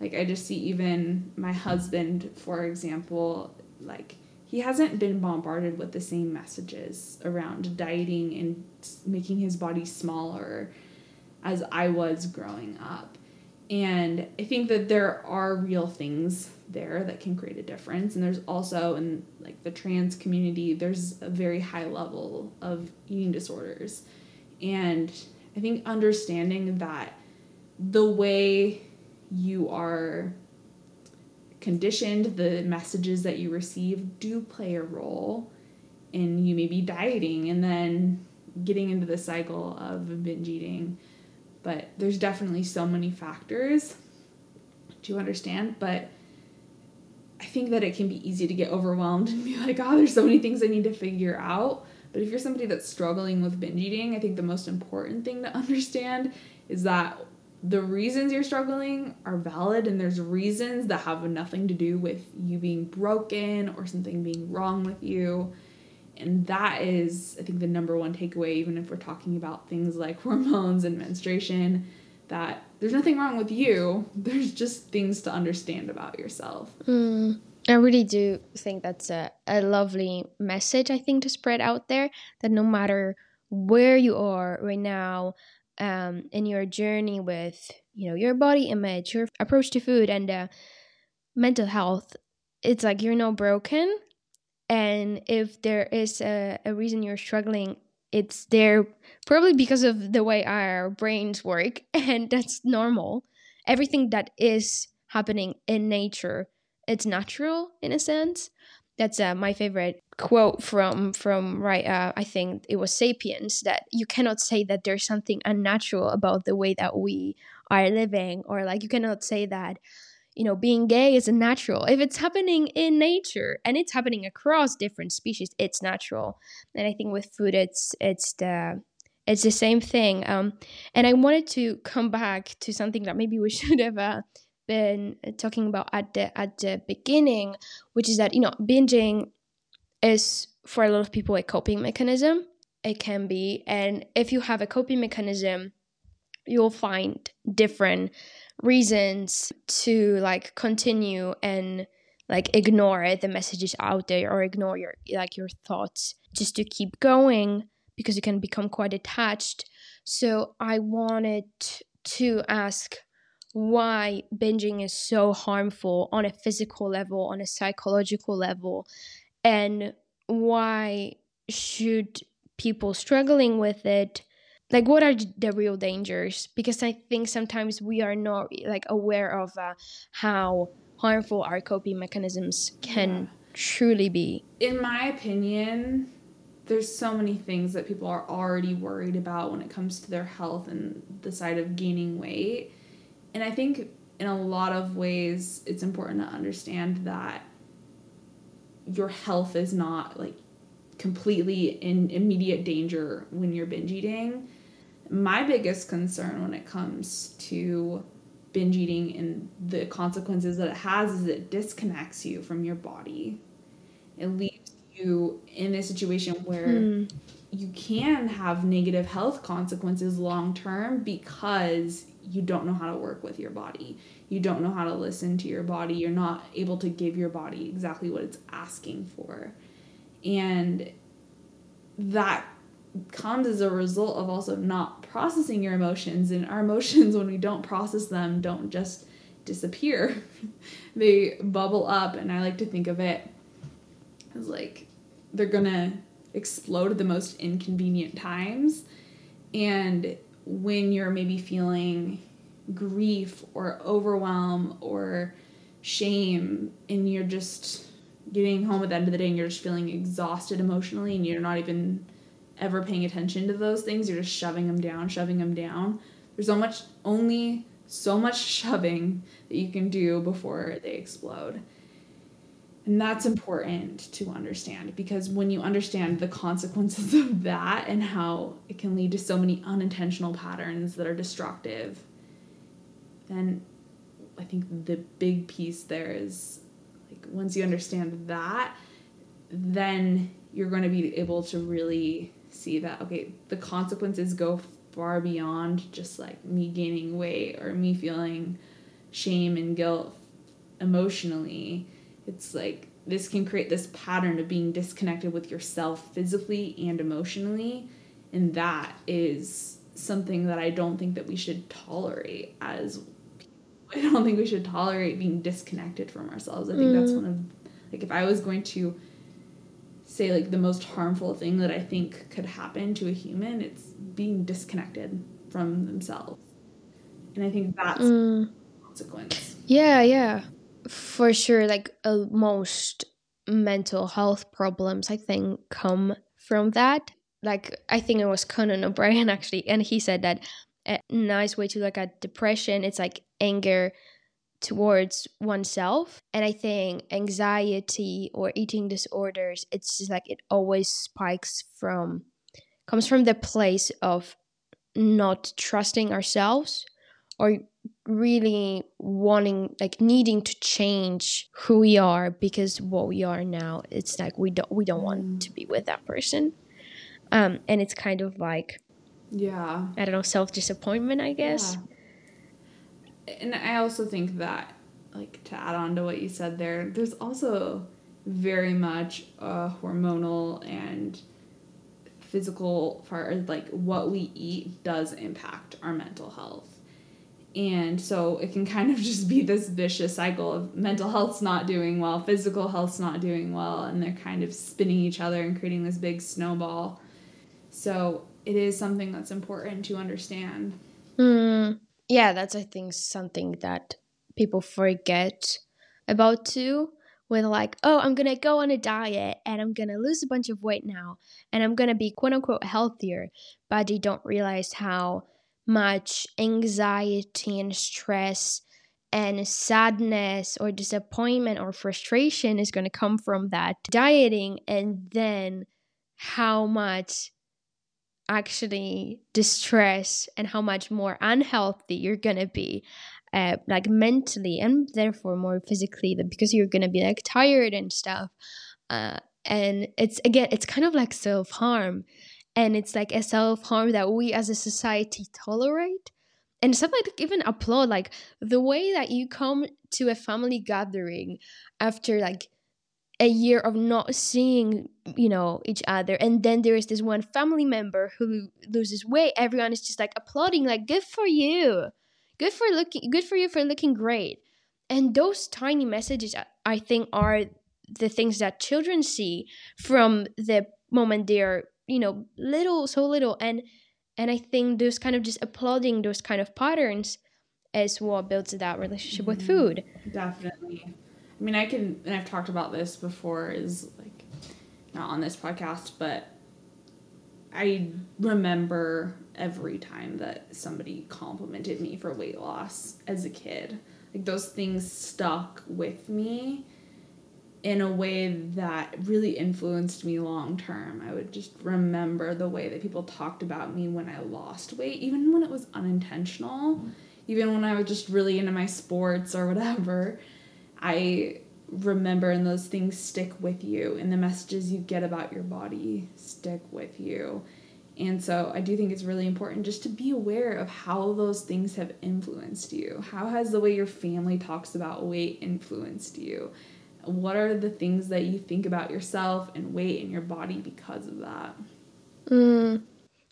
Like, I just see even my husband, for example, like, he hasn't been bombarded with the same messages around dieting and making his body smaller as I was growing up. And I think that there are real things there that can create a difference. And there's also, in like the trans community, there's a very high level of eating disorders. And I think understanding that the way you are conditioned, the messages that you receive do play a role in you maybe dieting and then getting into the cycle of binge eating. But there's definitely so many factors to understand. But I think that it can be easy to get overwhelmed and be like, oh, there's so many things I need to figure out. But if you're somebody that's struggling with binge eating, I think the most important thing to understand is that the reasons you're struggling are valid, and there's reasons that have nothing to do with you being broken or something being wrong with you. And that is, I think, the number one takeaway, even if we're talking about things like hormones and menstruation, that there's nothing wrong with you. There's just things to understand about yourself. I really do think that's a lovely message, I think, to spread out there, that no matter where you are right now in your journey with, you know, your body image, your approach to food and mental health, it's like you're not broken. And if there is a reason you're struggling, it's there probably because of the way our brains work. And that's normal. Everything that is happening in nature, it's natural in a sense. That's my favorite quote from right. I think it was Sapiens, that you cannot say that there's something unnatural about the way that we are living, or like you cannot say that, you know, being gay is unnatural. If it's happening in nature and it's happening across different species, it's natural. And I think with food, it's the same thing. And I wanted to come back to something that maybe we should have been talking about at the beginning, which is that, you know, binging is for a lot of people a coping mechanism. It can be, and if you have a coping mechanism, you'll find different reasons to like continue and like ignore the messages out there, or ignore your like your thoughts, just to keep going, because you can become quite attached. So I wanted to ask why binging is so harmful on a physical level, on a psychological level, and why should people struggling with it, like, what are the real dangers? Because I think sometimes we are not like aware of how harmful our coping mechanisms can truly be. In my opinion, there's so many things that people are already worried about when it comes to their health and the side of gaining weight. And I think in a lot of ways, it's important to understand that your health is not like completely in immediate danger when you're binge eating. My biggest concern when it comes to binge eating and the consequences that it has is it disconnects you from your body. It leaves you in a situation where you can have negative health consequences long term, because you don't know how to work with your body. You don't know how to listen to your body. You're not able to give your body exactly what it's asking for. And that comes as a result of also not processing your emotions. And our emotions, when we don't process them, don't just disappear. They bubble up. And I like to think of it as like they're going to explode at the most inconvenient times. And when you're maybe feeling grief or overwhelm or shame, and you're just getting home at the end of the day and you're just feeling exhausted emotionally, and you're not even ever paying attention to those things. You're just shoving them down. There's only so much shoving that you can do before they explode. And that's important to understand, because when you understand the consequences of that and how it can lead to so many unintentional patterns that are destructive, then I think the big piece there is, like, once you understand that, then you're going to be able to really see that, okay, the consequences go far beyond just like me gaining weight or me feeling shame and guilt emotionally. It's like this can create this pattern of being disconnected with yourself physically and emotionally, and that is something that I don't think that we should tolerate as people. I don't think we should tolerate being disconnected from ourselves. I think that's one of, like, if I was going to say, like, the most harmful thing that I think could happen to a human, it's being disconnected from themselves. And I think that's the consequence. Yeah. For sure, like, most mental health problems, I think, come from that. Like, I think it was Conan O'Brien, actually, and he said that a nice way to look at depression, it's like anger towards oneself. And I think anxiety or eating disorders, it's just like it always comes from the place of not trusting ourselves, or really needing to change who we are, because what we are now, it's like we don't want to be with that person, and it's kind of like, yeah, I don't know, self-disappointment, I guess. Yeah. And I also think that, like, to add on to what you said there, there's also very much a hormonal and physical part, like, what we eat does impact our mental health. And so it can kind of just be this vicious cycle of mental health's not doing well, physical health's not doing well, and they're kind of spinning each other and creating this big snowball. So it is something that's important to understand. Yeah, that's, I think, something that people forget about too, with like, oh, I'm going to go on a diet and I'm going to lose a bunch of weight now and I'm going to be quote unquote healthier, but they don't realize how much anxiety and stress and sadness or disappointment or frustration is going to come from that dieting, and then how much actually distress and how much more unhealthy you're going to be, like, mentally, and therefore more physically, because you're going to be like tired and stuff, and it's kind of like self-harm, and it's like a self-harm that we as a society tolerate, and something like even applaud, like the way that you come to a family gathering after like a year of not seeing, you know, each other, and then there is this one family member who loses weight, everyone is just like applauding, like, good for you for looking great. And those tiny messages, I think, are the things that children see from the moment they're, you know, so little, and I think those kind of just applauding those kind of patterns is what builds that relationship with food. Definitely. I mean, and I've talked about this before, is like, not on this podcast, but I remember every time that somebody complimented me for weight loss as a kid. Like, those things stuck with me in a way that really influenced me long term. I would just remember the way that people talked about me when I lost weight, even when it was unintentional, even when I was just really into my sports or whatever. I remember, and those things stick with you, and the messages you get about your body stick with you. And so I do think it's really important just to be aware of how those things have influenced you. How has the way your family talks about weight influenced you? What are the things that you think about yourself and weight and your body because of that?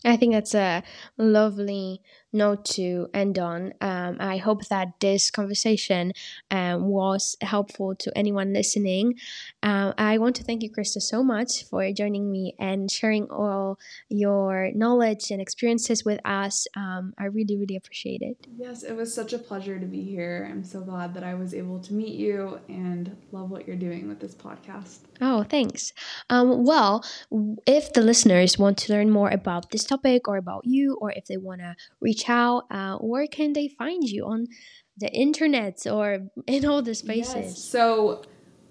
I think that's a lovely note to end on. I hope that this conversation was helpful to anyone listening. I want to thank you, Krista, so much for joining me and sharing all your knowledge and experiences with us. I really, really appreciate it. Yes, it was such a pleasure to be here. I'm so glad that I was able to meet you and love what you're doing with this podcast. Oh, thanks. Well, if the listeners want to learn more about this topic or about you, or if they want to reach out, where can they find you on the internet or in all the spaces? Yes. So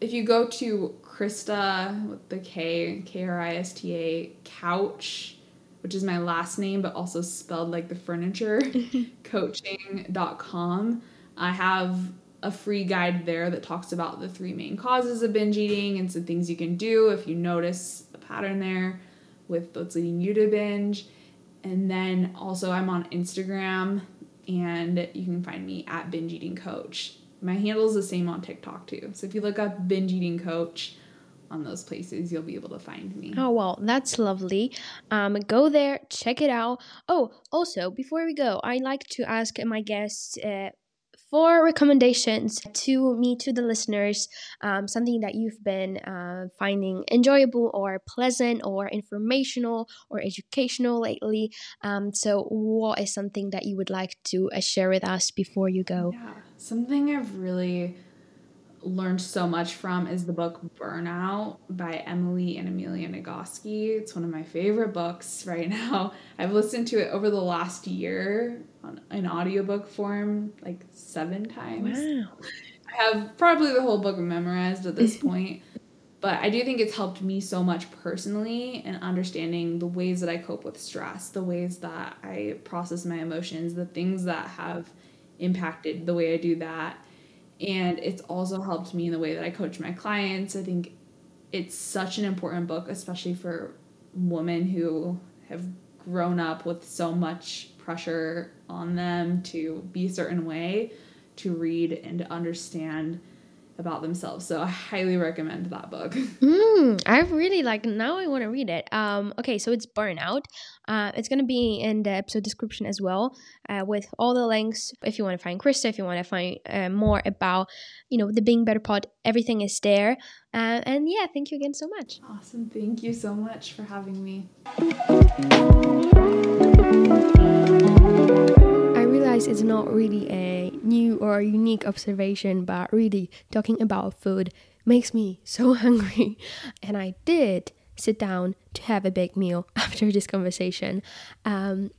if you go to Krista with the K, Krista Couch, which is my last name, but also spelled like the furniture, coaching.com. I have a free guide there that talks about the 3 main causes of binge eating and some things you can do if you notice a pattern there with what's leading you to binge. And then also I'm on Instagram, and you can find me at Binge Eating Coach. My handle is the same on TikTok too. So if you look up Binge Eating Coach on those places, you'll be able to find me. Oh, well, that's lovely. Go there, check it out. Oh, also, before we go, I like to ask my guests for recommendations to me, to the listeners, something that you've been finding enjoyable or pleasant or informational or educational lately. So what is something that you would like to share with us before you go? Yeah. Something I've really learned so much from is the book Burnout by Emily and Amelia Nagoski. It's one of my favorite books right now. I've listened to it over the last year on an audiobook form like 7 times. Wow. I have probably the whole book memorized at this point, but I do think it's helped me so much personally in understanding the ways that I cope with stress, the ways that I process my emotions, the things that have impacted the way I do that. And it's also helped me in the way that I coach my clients. I think it's such an important book, especially for women who have grown up with so much pressure on them to be a certain way, to read and to understand about themselves. So I highly recommend that book. I really like, now I want to read it. Okay, so it's Burnout. It's going to be in the episode description as well, with all the links. If you want to find Krista, if you want to find more about, the Being Better Pod, everything is there. And yeah, thank you again so much. Awesome. Thank you so much for having me. It's not really a new or unique observation, but really talking about food makes me so hungry, and I did sit down to have a big meal after this conversation, and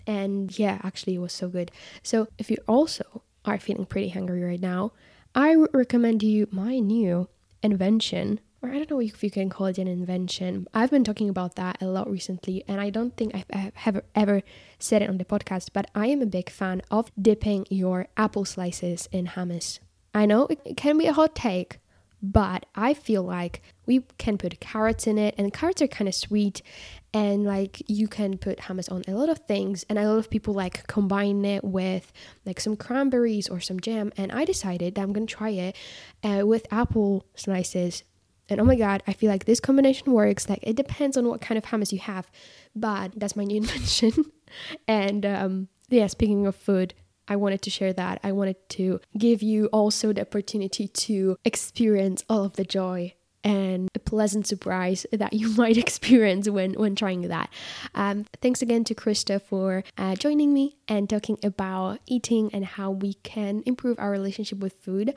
yeah, actually it was so good. So if you also are feeling pretty hungry right now, I would recommend you my new invention, or I don't know if you can call it an invention. I've been talking about that a lot recently, and I don't think I have ever said it on the podcast, but I am a big fan of dipping your apple slices in hummus. I know it can be a hot take, but I feel like we can put carrots in it, and carrots are kind of sweet, and like you can put hummus on a lot of things, and a lot of people like combine it with like some cranberries or some jam, and I decided that I'm going to try it with apple slices. And oh my god, I feel like this combination works. Like, it depends on what kind of hummus you have, but that's my new invention. And yeah, speaking of food, I wanted to share that. I wanted to give you also the opportunity to experience all of the joy and a pleasant surprise that you might experience when trying that. Thanks again to Krista for joining me and talking about eating and how we can improve our relationship with food.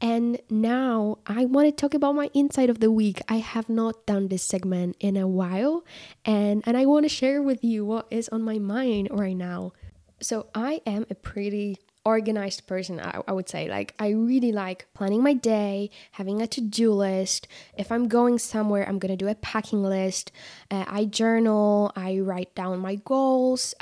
And now I want to talk about my insight of the week. I have not done this segment in a while, and I want to share with you what is on my mind right now. So I am a pretty organized person, I would say. Like, I really like planning my day, having a to-do list. If I'm going somewhere, I'm gonna do a packing list. I journal, I write down my goals.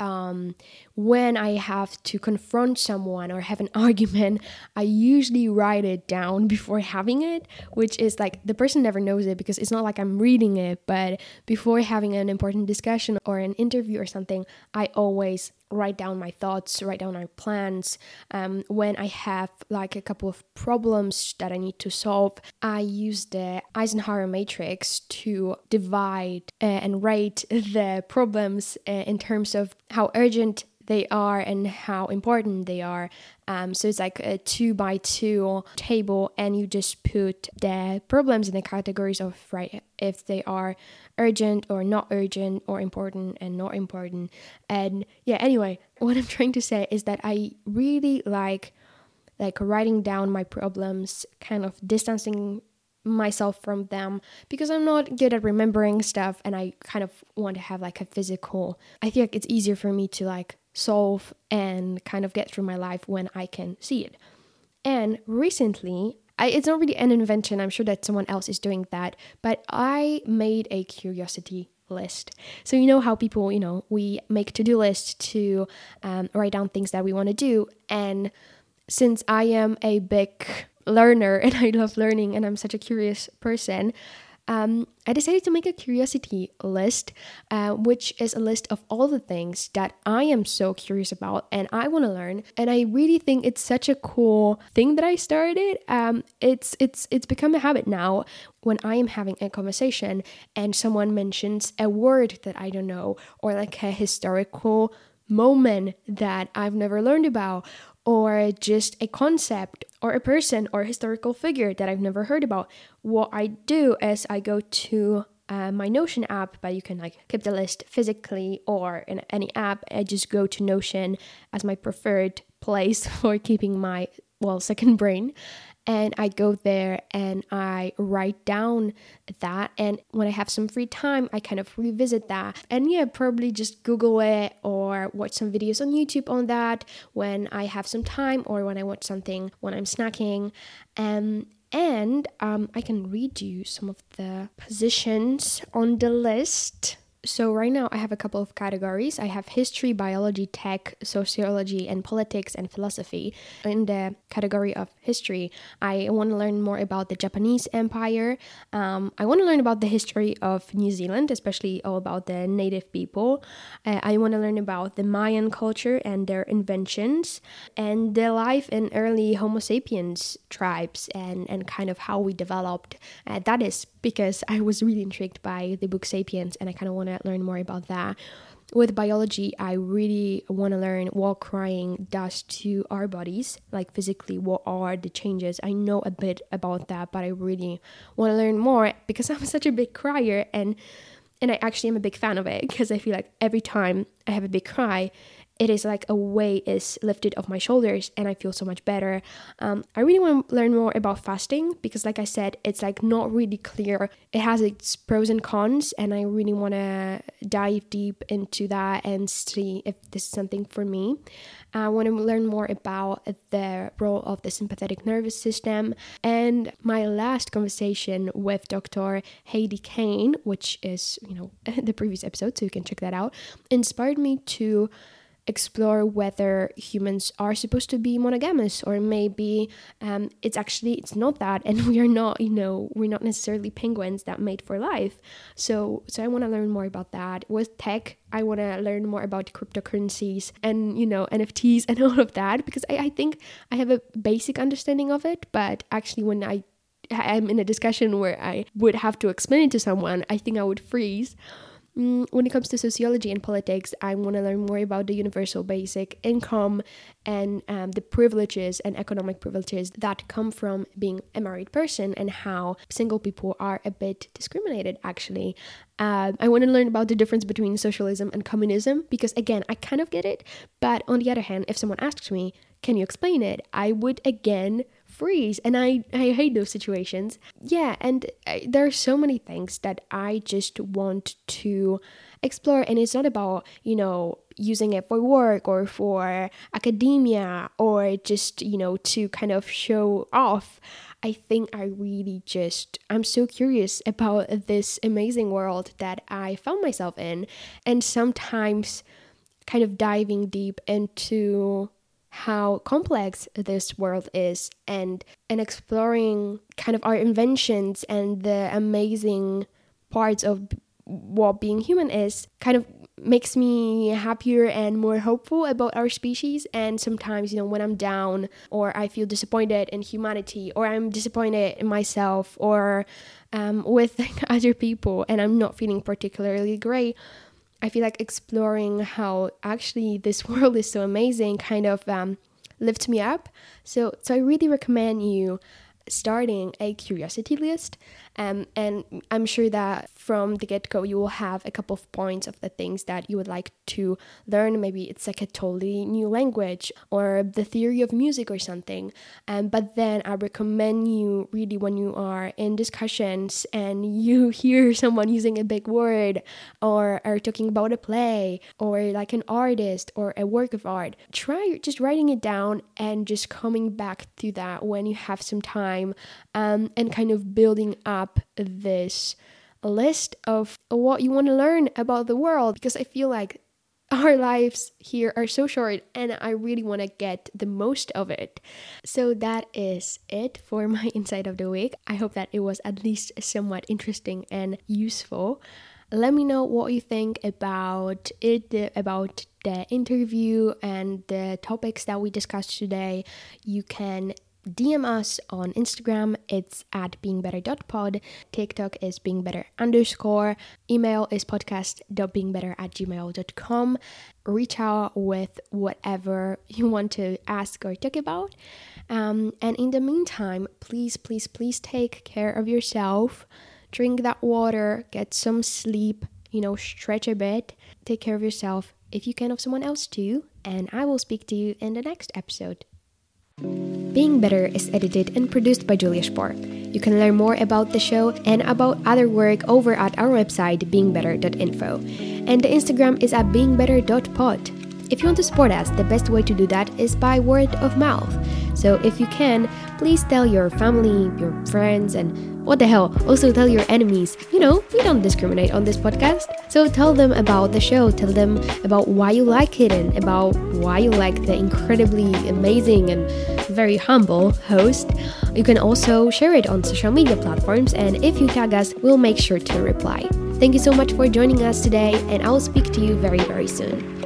When I have to confront someone or have an argument, I usually write it down before having it, which is like, the person never knows it because it's not like I'm reading it, but before having an important discussion or an interview or something, I always write down my thoughts, write down my plans. When I have like a couple of problems that I need to solve, I use the Eisenhower matrix to divide and rate the problems in terms of how urgent they are and how important they are. So it's like a 2x2 table, and you just put the problems in the categories of, right, if they are urgent or not urgent, or important and not important. And yeah, anyway, what I'm trying to say is that I really like writing down my problems, kind of distancing myself from them, because I'm not good at remembering stuff, and I kind of want to have like a physical, I think it's easier for me to like solve and kind of get through my life when I can see it. And recently, it's not really an invention, I'm sure that someone else is doing that, but I made a curiosity list. So you know how people, we make to-do lists to write down things that we want to do. And since I am a big learner and I love learning and I'm such a curious person, I decided to make a curiosity list, which is a list of all the things that I am so curious about and I want to learn. And I really think it's such a cool thing that I started. It's become a habit now. When I am having a conversation and someone mentions a word that I don't know, or like a historical moment that I've never learned about, or just a concept or a person or historical figure that I've never heard about, what I do is I go to my Notion app, but you can like keep the list physically or in any app. I just go to Notion as my preferred place for keeping my second brain. And I go there and I write down that. And when I have some free time, I kind of revisit that. And yeah, probably just Google it or watch some videos on YouTube on that when I have some time, or when I watch something when I'm snacking. And I can read you some of the positions on the list. So right now I have a couple of categories. I have history, biology, tech, sociology, and politics and philosophy. In the category of history, I want to learn more about the Japanese Empire. I want to learn about the history of New Zealand, especially all about the native people. I want to learn about the Mayan culture and their inventions, and the life in early Homo sapiens tribes, and kind of how we developed. That is because I was really intrigued by the book Sapiens, and I kind of want to learn more about that. With biology, I really want to learn what crying does to our bodies, like physically, what are the changes. I know a bit about that, but I really want to learn more because I'm such a big crier, and I actually am a big fan of it, because I feel like every time I have a big cry, it is like a weight is lifted off my shoulders and I feel so much better. I really want to learn more about fasting, because like I said, it's like not really clear. It has its pros and cons, and I really want to dive deep into that and see if this is something for me. I want to learn more about the role of the sympathetic nervous system. And my last conversation with Dr. Haidi Kane, which is, the previous episode, so you can check that out, inspired me to explore whether humans are supposed to be monogamous, or maybe it's not that, and we are not, we're not necessarily penguins that mate for life. So I want to learn more about that. With tech, I want to learn more about cryptocurrencies and NFTs and all of that, because I think I have a basic understanding of it, but actually when I'm in a discussion where I would have to explain it to someone, I think I would freeze. When it comes to sociology and politics, I want to learn more about the universal basic income and the privileges and economic privileges that come from being a married person, and how single people are a bit discriminated, actually. I want to learn about the difference between socialism and communism, because again, I kind of get it. But on the other hand, if someone asks me, can you explain it? I would again freeze, and I hate those situations. Yeah, and there are so many things that I just want to explore, and it's not about, using it for work or for academia or just, to kind of show off. I think I'm so curious about this amazing world that I found myself in, and sometimes kind of diving deep into how complex this world is, and exploring kind of our inventions and the amazing parts of what being human is kind of makes me happier and more hopeful about our species. And sometimes, when I'm down, or I feel disappointed in humanity, or I'm disappointed in myself, or with other people, and I'm not feeling particularly great, I feel like exploring how actually this world is so amazing kind of lifts me up. So I really recommend you starting a curiosity list, and I'm sure that from the get-go you will have a couple of points of the things that you would like to learn. Maybe it's like a totally new language or the theory of music or something, but then I recommend you really, when you are in discussions and you hear someone using a big word or are talking about a play or like an artist or a work of art, try just writing it down and just coming back to that when you have some time, and kind of building up this list of what you want to learn about the world, because I feel like our lives here are so short and I really want to get the most of it. So that is it for my insight of the week. I hope that it was at least somewhat interesting and useful. Let me know what you think about it, about the interview and the topics that we discussed today. You can DM us on Instagram, it's at beingbetter.pod, TikTok is beingbetter_, email is podcast.beingbetter@gmail.com. Reach out with whatever you want to ask or talk about. And in the meantime, please take care of yourself. Drink that water, get some sleep, stretch a bit, take care of yourself, if you can, of someone else too. And I will speak to you in the next episode. Being Better is edited and produced by Julia Shpour. You can learn more about the show and about other work over at our website beingbetter.info, and the Instagram is at beingbetter.pod. If you want to support us, the best way to do that is by word of mouth. So if you can, please tell your family, your friends, and what the hell, also tell your enemies. We don't discriminate on this podcast. So tell them about the show, tell them about why you like it and about why you like the incredibly amazing and very humble host. You can also share it on social media platforms, and if you tag us, we'll make sure to reply. Thank you so much for joining us today, and I'll speak to you very, very soon.